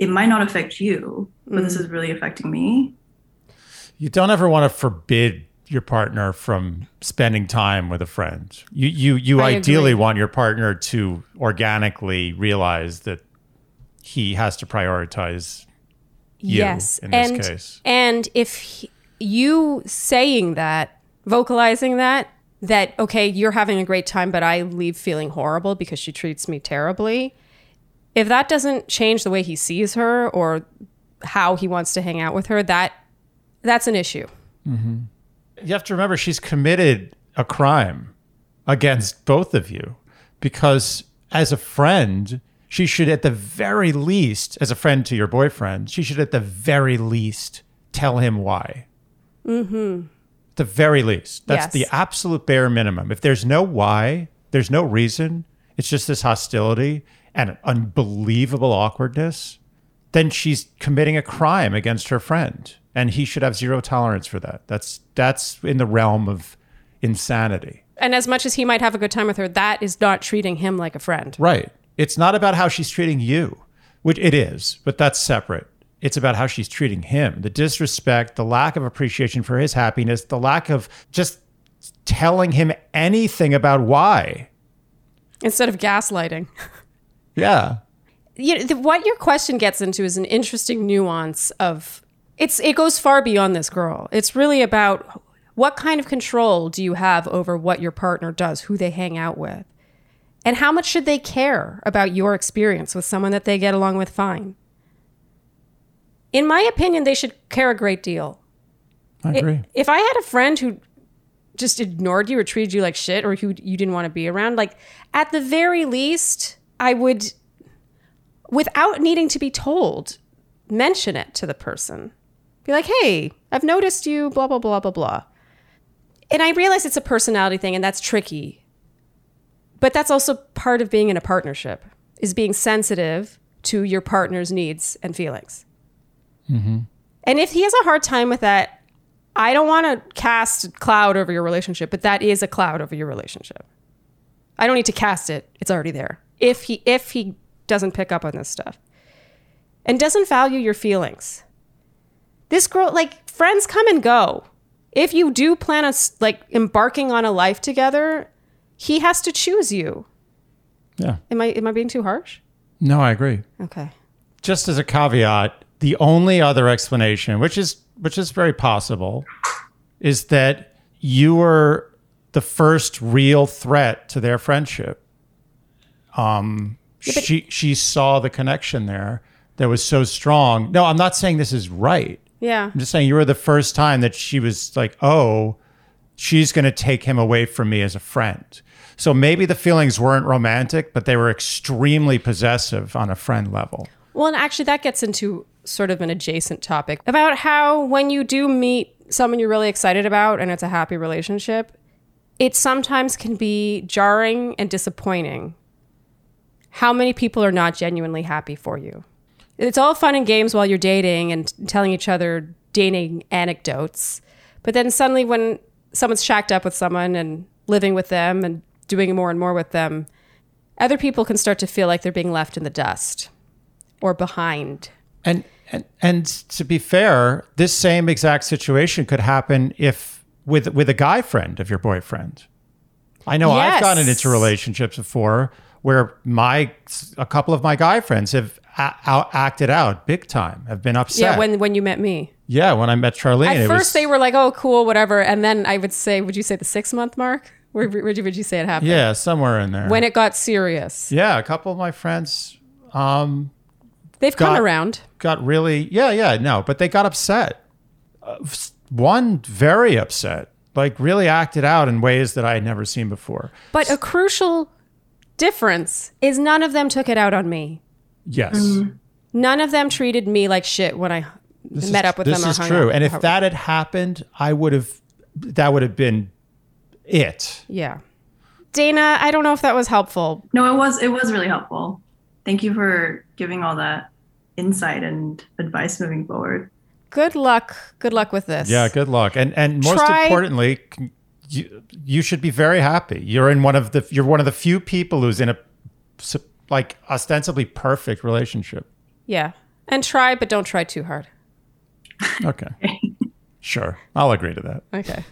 it might not affect you, but this is really affecting me. You don't ever want to forbid your partner from spending time with a friend. You ideally want your partner to organically realize that he has to prioritize you in this case. And if you saying that, vocalizing that, okay, you're having a great time, but I leave feeling horrible because she treats me terribly. If that doesn't change the way he sees her or how he wants to hang out with her, that's an issue. Mm-hmm. You have to remember she's committed a crime against both of you, because as a friend, she should at the very least, as a friend to your boyfriend, she should at the very least tell him why. Mm-hmm. At the very least. That's the absolute bare minimum. If there's no why, there's no reason, it's just this hostility and an unbelievable awkwardness, then she's committing a crime against her friend. And he should have zero tolerance for that. That's in the realm of insanity. And as much as he might have a good time with her, that is not treating him like a friend. Right. It's not about how she's treating you, which it is, but that's separate. It's about how she's treating him. The disrespect, the lack of appreciation for his happiness, the lack of just telling him anything about why. Instead of gaslighting. Yeah. You know, what your question gets into is an interesting nuance of... It goes far beyond this girl. It's really about what kind of control do you have over what your partner does, who they hang out with, and how much should they care about your experience with someone that they get along with fine. In my opinion, they should care a great deal. I agree. If I had a friend who just ignored you or treated you like shit or who you didn't want to be around, like at the very least, I would, without needing to be told, mention it to the person. Be like, hey, I've noticed you, blah, blah, blah, blah, blah. And I realize it's a personality thing, and that's tricky. But that's also part of being in a partnership, is being sensitive to your partner's needs and feelings. Mm-hmm. And if he has a hard time with that, I don't want to cast cloud over your relationship, but that is a cloud over your relationship. I don't need to cast it. It's already there. If he doesn't pick up on this stuff and doesn't value your feelings. This girl, like, friends come and go. If you do plan on, like, embarking on a life together, he has to choose you. Yeah. Am I being too harsh? No, I agree. Okay. Just as a caveat, the only other explanation, which is very possible, is that you were the first real threat to their friendship. Yeah, she saw the connection there that was so strong. No, I'm not saying this is right. Yeah. I'm just saying you were the first time that she was like, oh, she's going to take him away from me as a friend. So maybe the feelings weren't romantic, but they were extremely possessive on a friend level. Well, and actually that gets into sort of an adjacent topic about how when you do meet someone you're really excited about and it's a happy relationship, it sometimes can be jarring and disappointing how many people are not genuinely happy for you. It's all fun and games while you're dating and telling each other dating anecdotes. But then suddenly when someone's shacked up with someone and living with them and doing more and more with them, other people can start to feel like they're being left in the dust or behind. And to be fair, this same exact situation could happen if with a guy friend of your boyfriend. I know. Yes. I've gotten into relationships before where a couple of my guy friends have acted out big time. I've been upset. Yeah, when you met me. Yeah, when I met Charlene. At first they were like, oh, cool, whatever. And then I would say, would you say the 6-month mark? Where would you say it happened? Yeah, somewhere in there. When it got serious. Yeah, a couple of my friends. They've come around. Got really, no, but they got upset. One very upset, like really acted out in ways that I had never seen before. But a crucial difference is none of them took it out on me. Yes. Mm-hmm. None of them treated me like shit when I met up with them. This is true. And if that had happened, that would have been it. Yeah. Dana, I don't know if that was helpful. No, it was really helpful. Thank you for giving all that insight and advice moving forward. Good luck. Good luck with this. Yeah, good luck. And most importantly, you should be very happy. You're one of the few people who's in a like ostensibly perfect relationship. Yeah. And try, but don't try too hard. Okay. Sure. I'll agree to that. Okay.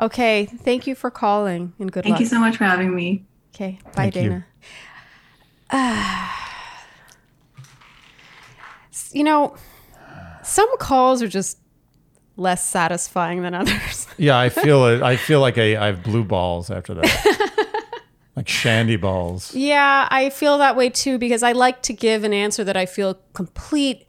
Okay. Thank you for calling and good luck. Thank you so much for having me. Okay. Bye, Dana. You know, some calls are just less satisfying than others. Yeah, I feel it. I feel like I have blue balls after that. Like Shandy balls. Yeah, I feel that way too because I like to give an answer that I feel complete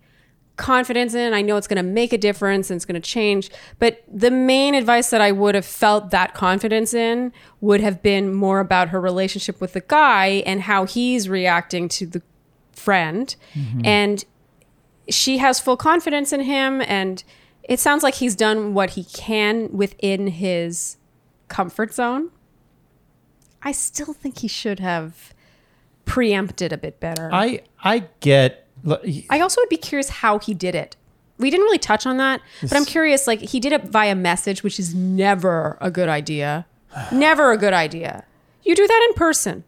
confidence in. I know it's going to make a difference and it's going to change. But the main advice that I would have felt that confidence in would have been more about her relationship with the guy and how he's reacting to the friend. Mm-hmm. And she has full confidence in him. And it sounds like he's done what he can within his comfort zone. I still think he should have preempted a bit better. I get. I also would be curious how he did it. We didn't really touch on that, but I'm curious. Like, he did it via message, which is never a good idea. Never a good idea. You do that in person.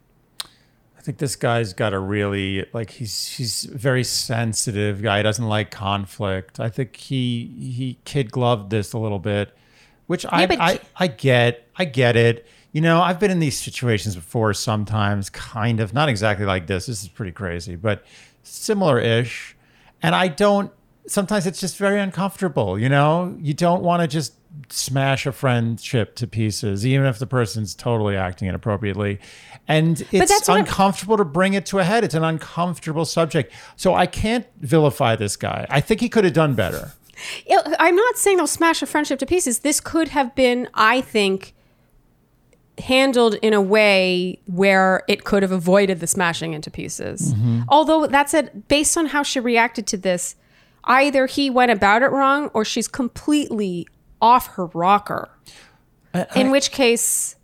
I think this guy's got a really, like, he's a very sensitive guy. He doesn't like conflict. I think he kid gloved this a little bit, which I get. I get it. You know, I've been in these situations before sometimes, kind of, not exactly like this. This is pretty crazy, but similar-ish. And sometimes it's just very uncomfortable, you know? You don't want to just smash a friendship to pieces, even if the person's totally acting inappropriately. And it's uncomfortable to bring it to a head. It's an uncomfortable subject. So I can't vilify this guy. I think he could have done better. I'm not saying they'll smash a friendship to pieces. This could have been, I think, handled in a way where it could have avoided the smashing into pieces. Mm-hmm. Although based on how she reacted to this, either he went about it wrong or she's completely off her rocker. In which case,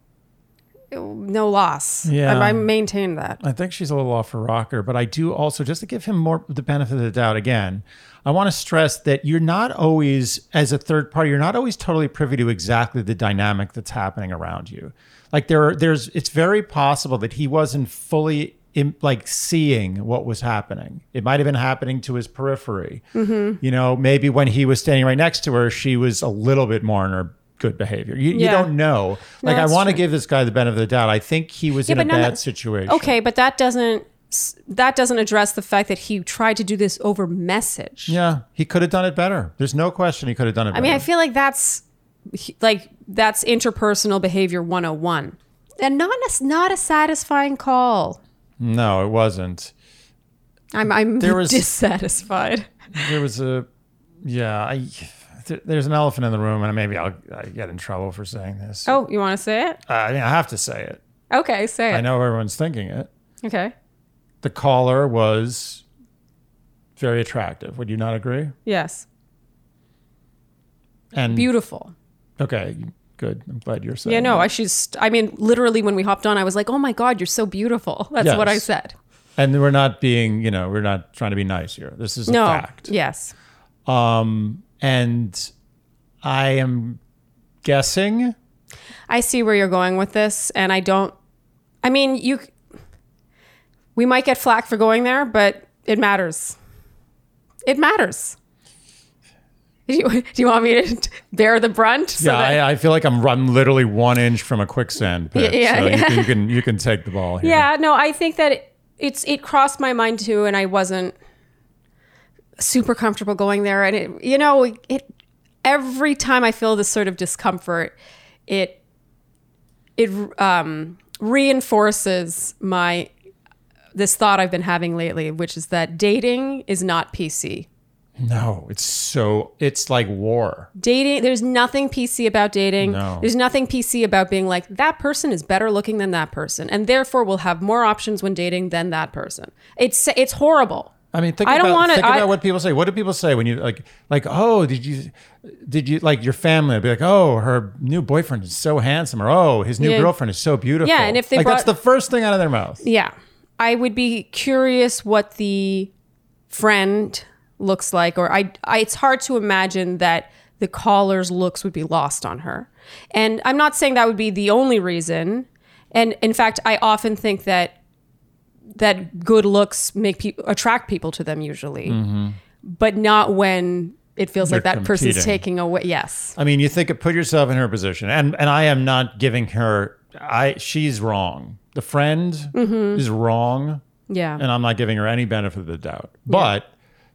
no loss. Yeah. I maintain that. I think she's a little off her rocker, but I do also, just to give him more the benefit of the doubt again, I want to stress that you're not always, as a third party, you're not always totally privy to exactly the dynamic that's happening around you. Like there's, it's very possible that he wasn't fully like seeing what was happening. It might have been happening to his periphery. Mm-hmm. You know, maybe when he was standing right next to her, she was a little bit more in her good behavior. You don't know. Like, no, I want to give this guy the benefit of the doubt. I think he was in a bad situation. Okay, but that doesn't address the fact that he tried to do this over message. Yeah, he could have done it better. There's no question he could have done it better. I mean, I feel like that's interpersonal behavior 101. And not a satisfying call. No, it wasn't. I'm dissatisfied. There's an elephant in the room, and maybe I get in trouble for saying this. So. Oh, you want to say it? I mean, I have to say it. Okay, say it. I know everyone's thinking it. Okay. The caller was very attractive. Would you not agree? Yes. And beautiful. Okay, good. I'm glad you're saying. Yeah, no, that. I mean, literally, when we hopped on, I was like, "Oh my God, you're so beautiful." That's what I said. And we're not being, we're not trying to be nice here. This is a fact. Yes. And I am guessing. I see where you're going with this, and we might get flack for going there, but it matters. It matters. Do you want me to bear the brunt? I feel like I'm literally 1 inch from a quicksand pit. Yeah. You can take the ball here. Yeah, no, I think that it crossed my mind too, and I wasn't super comfortable going there. And it every time I feel this sort of discomfort, it reinforces this thought I've been having lately, which is that dating is not PC. No, it's like war. Dating, there's nothing PC about dating. No. There's nothing PC about being like, that person is better looking than that person, and therefore will have more options when dating than that person. It's horrible. I mean, think about what people say. What do people say when you like, oh, did you like your family? I'd be like, oh, her new boyfriend is so handsome, or oh, his new girlfriend is so beautiful. Yeah, and if they that's the first thing out of their mouth. Yeah. I would be curious what the friend looks like, or I it's hard to imagine that the caller's looks would be lost on her. And I'm not saying that would be the only reason. And in fact, I often think that good looks attract people to them usually, mm-hmm. but not when it feels They're like that competing. Person's taking away. Yes. I mean, you think put yourself in her position, and I am not giving her. She's wrong. The friend mm-hmm. is wrong. Yeah. And I'm not giving her any benefit of the doubt. But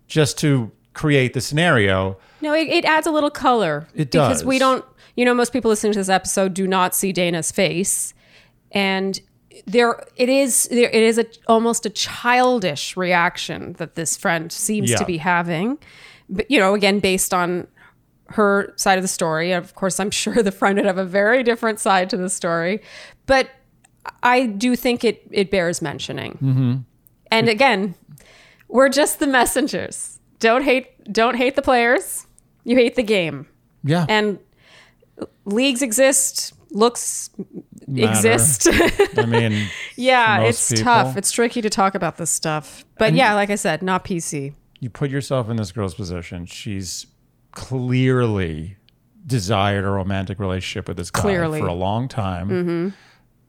just to create the scenario. No, it adds a little color. It does. Because we don't, most people listening to this episode do not see Dana's face. And it is almost a childish reaction that this friend seems to be having. But, again, based on her side of the story. Of course, I'm sure the friend would have a very different side to the story. But I do think it bears mentioning. Mm-hmm. And again, we're just the messengers. Don't hate the players. You hate the game. Yeah. And leagues exist. Looks exist. I mean, yeah, it's tough. It's tricky to talk about this stuff. But like I said, not PC. You put yourself in this girl's position. She's clearly desired a romantic relationship with this guy for a long time. Mm-hmm.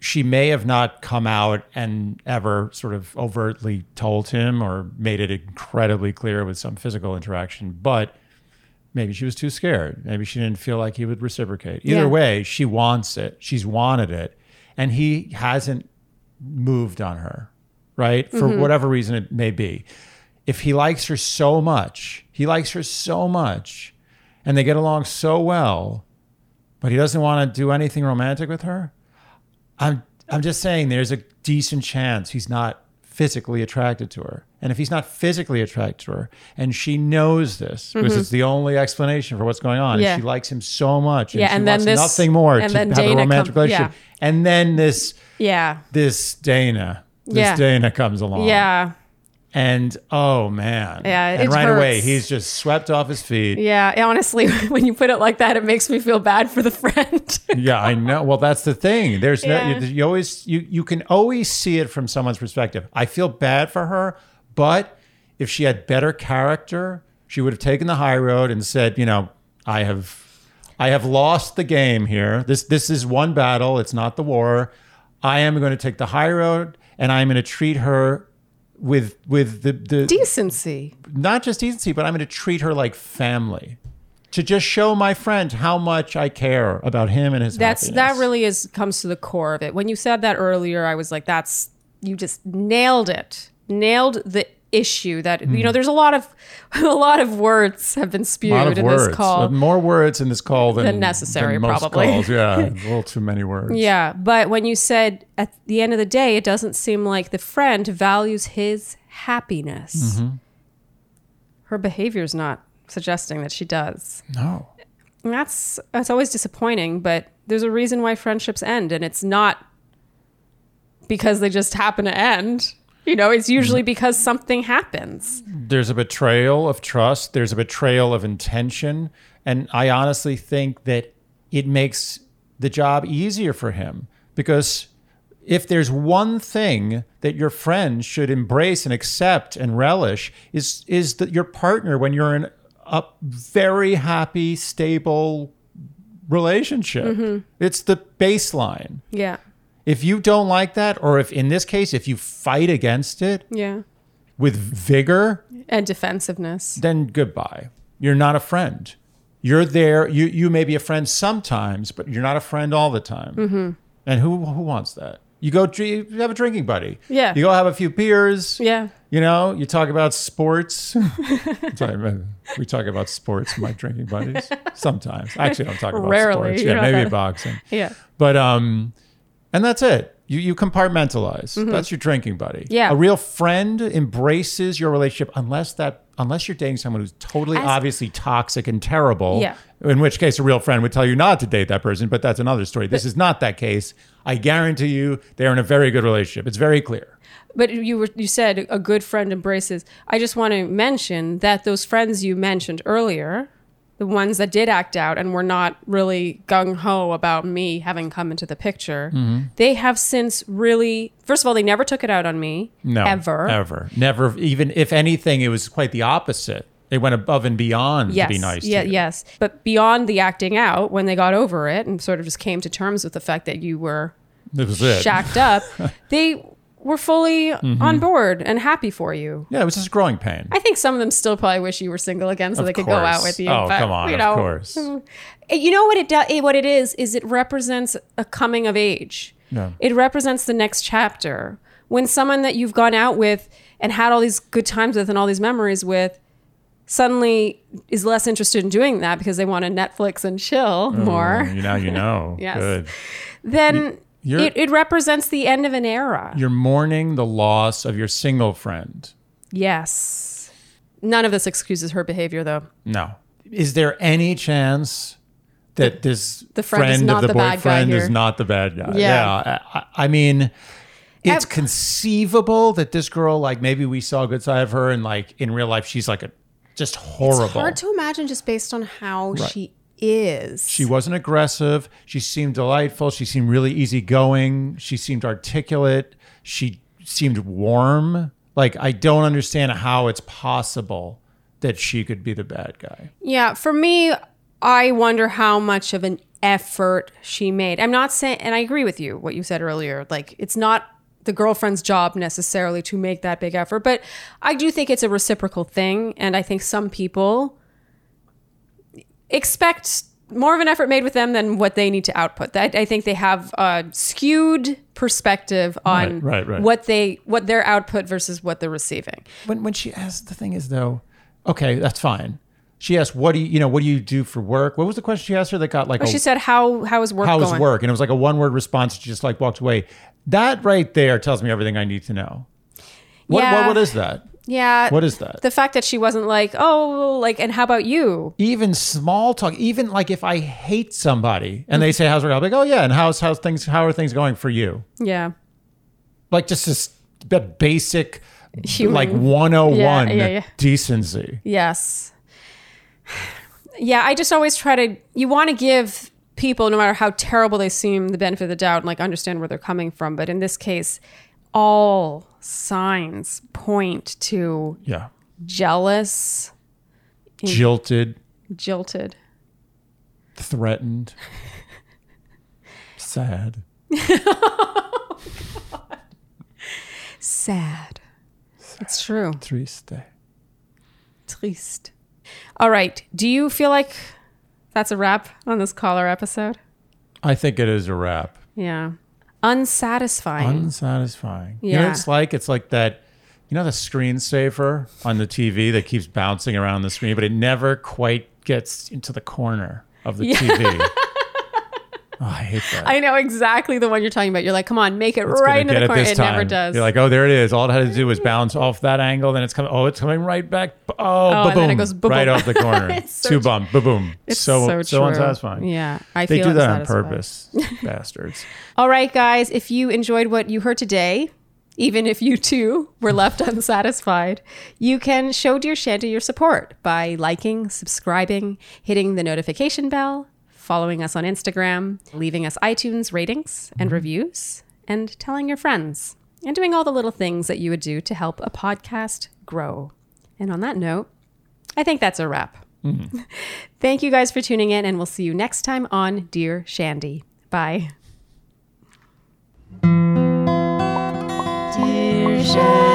She may have not come out and ever sort of overtly told him or made it incredibly clear with some physical interaction, but maybe she was too scared. Maybe she didn't feel like he would reciprocate. Either way, she wants it. She's wanted it. And he hasn't moved on her, right? For mm-hmm. whatever reason it may be. If he likes her so much, and they get along so well, but he doesn't want to do anything romantic with her, I'm just saying there's a decent chance he's not physically attracted to her. And if he's not physically attracted to her, and she knows this, because mm-hmm. it's the only explanation for what's going on, and she likes him so much, and she wants nothing more to have a romantic relationship. Yeah. And then this Dana comes along. Yeah. And oh man, yeah, and right hurts. Away he's just swept off his feet. Yeah, honestly, when you put it like that, it makes me feel bad for the friend. Yeah, I know. Well, that's the thing. There's no, you always you can always see it from someone's perspective. I feel bad for her, but if she had better character, she would have taken the high road and said, you know, I have lost the game here. This is one battle. It's not the war. I am going to take the high road, and I'm going to treat her with the decency, not just decency, but I'm going to treat her like family, to just show my friend how much I care about him and his happiness. That really comes to the core of it. When you said that earlier, I was like, that's, you just nailed it, nailed the issue. That you know, there's a lot of words have been spewed in this call. More words in this call than necessary, than most probably. Calls. Yeah, a little too many words. Yeah, but when you said at the end of the day, it doesn't seem like the friend values his happiness. Mm-hmm. Her behavior's not suggesting that she does. No, and that's always disappointing. But there's a reason why friendships end, and it's not because they just happen to end. You know, it's usually because something happens. There's a betrayal of trust. There's a betrayal of intention. And I honestly think that it makes the job easier for him, because if there's one thing that your friend should embrace and accept and relish is that your partner, when you're in a very happy, stable relationship, it's the baseline. Yeah. If you don't like that, or if in this case, if you fight against it with vigor and defensiveness, then goodbye. You're not a friend. You're there. You may be a friend sometimes, but you're not a friend all the time. Mm-hmm. And who wants that? You go have a drinking buddy. Yeah. You go have a few beers. Yeah. You know, you talk about sports. We talk about sports, my drinking buddies, sometimes. Actually, I don't talk about sports. Yeah, maybe boxing. Yeah. But, and that's it. You compartmentalize. Mm-hmm. That's your drinking buddy. Yeah. A real friend embraces your relationship unless you're dating someone who's totally obviously toxic and terrible. Yeah. In which case a real friend would tell you not to date that person, but that's another story. This is not that case. I guarantee you they're in a very good relationship. It's very clear. But you said a good friend embraces. I just want to mention that those friends you mentioned earlier, the ones that did act out and were not really gung-ho about me having come into the picture, they have since really... First of all, they never took it out on me. No. Ever. Never. Even if anything, it was quite the opposite. They went above and beyond to be nice to you. Yes. But beyond the acting out, when they got over it and sort of just came to terms with the fact that you were shacked up, they were fully on board and happy for you. Yeah, it was just growing pain. I think some of them still probably wish you were single again so they could go out with you. Oh, come on, of course. You know what it does? What it is it represents a coming of age. Yeah. It represents the next chapter. When someone that you've gone out with and had all these good times with and all these memories with suddenly is less interested in doing that because they want to Netflix and chill more. You know. Yes. Good. Then... It represents the end of an era. You're mourning the loss of your single friend. Yes. None of this excuses her behavior, though. No. Is there any chance that the friend of the boyfriend is not the bad guy? Yeah. I mean, it's conceivable that this girl, like, maybe we saw a good side of her, and like in real life, she's like just horrible. It's hard to imagine just based on how she is. She wasn't aggressive. She seemed delightful. She seemed really easygoing. She seemed articulate. She seemed warm. Like, I don't understand how it's possible that she could be the bad guy. Yeah, for me, I wonder how much of an effort she made. I'm not saying, and I agree with you, what you said earlier, like, it's not the girlfriend's job necessarily to make that big effort, but I do think it's a reciprocal thing, and I think some people expect more of an effort made with them than what they need to output. I think they have a skewed perspective on what their output versus what they're receiving. When she asked, the thing is though, okay, that's fine. She asked, what do you do for work? What was the question she asked her that got like... she said, how is work going? How is work? And it was like a one-word response. She just like walked away. That right there tells me everything I need to know. What is that? Yeah. What is that? The fact that she wasn't like, and how about you? Even small talk, even like if I hate somebody and they say, how's it going? I'll be like, and how are things going for you? Yeah. Like just this basic human, like 101 decency. Yes. Yeah, I just always try to, you want to give people, no matter how terrible they seem, the benefit of the doubt and like understand where they're coming from. But in this case, all signs point to jealous, jilted, threatened, sad. Oh, God. Sad. It's true. Triste. All right. Do you feel like that's a wrap on this caller episode? I think it is a wrap. Yeah. Unsatisfying. Yeah. You know, it's like that, you know, the screensaver on the TV that keeps bouncing around the screen, but it never quite gets into the corner of the TV. Oh, I hate that. I know exactly the one you're talking about. You're like, come on, make it right into the corner. It never does. You're like, oh, there it is. All it had to do was bounce off that angle. Then it's coming. Oh, it's coming right back. Oh, boom. And then it goes boom. Right off the corner. Two bump. Boom. It's so unsatisfying. Yeah. They do that on purpose. Bastards. All right, guys. If you enjoyed what you heard today, even if you too were left unsatisfied, you can show Dear Shandy your support by liking, subscribing, hitting the notification bell, following us on Instagram, leaving us iTunes ratings and reviews, and telling your friends, and doing all the little things that you would do to help a podcast grow. And on that note, I think that's a wrap. Mm-hmm. Thank you guys for tuning in, and we'll see you next time on Dear Shandy. Bye. Dear Shandy.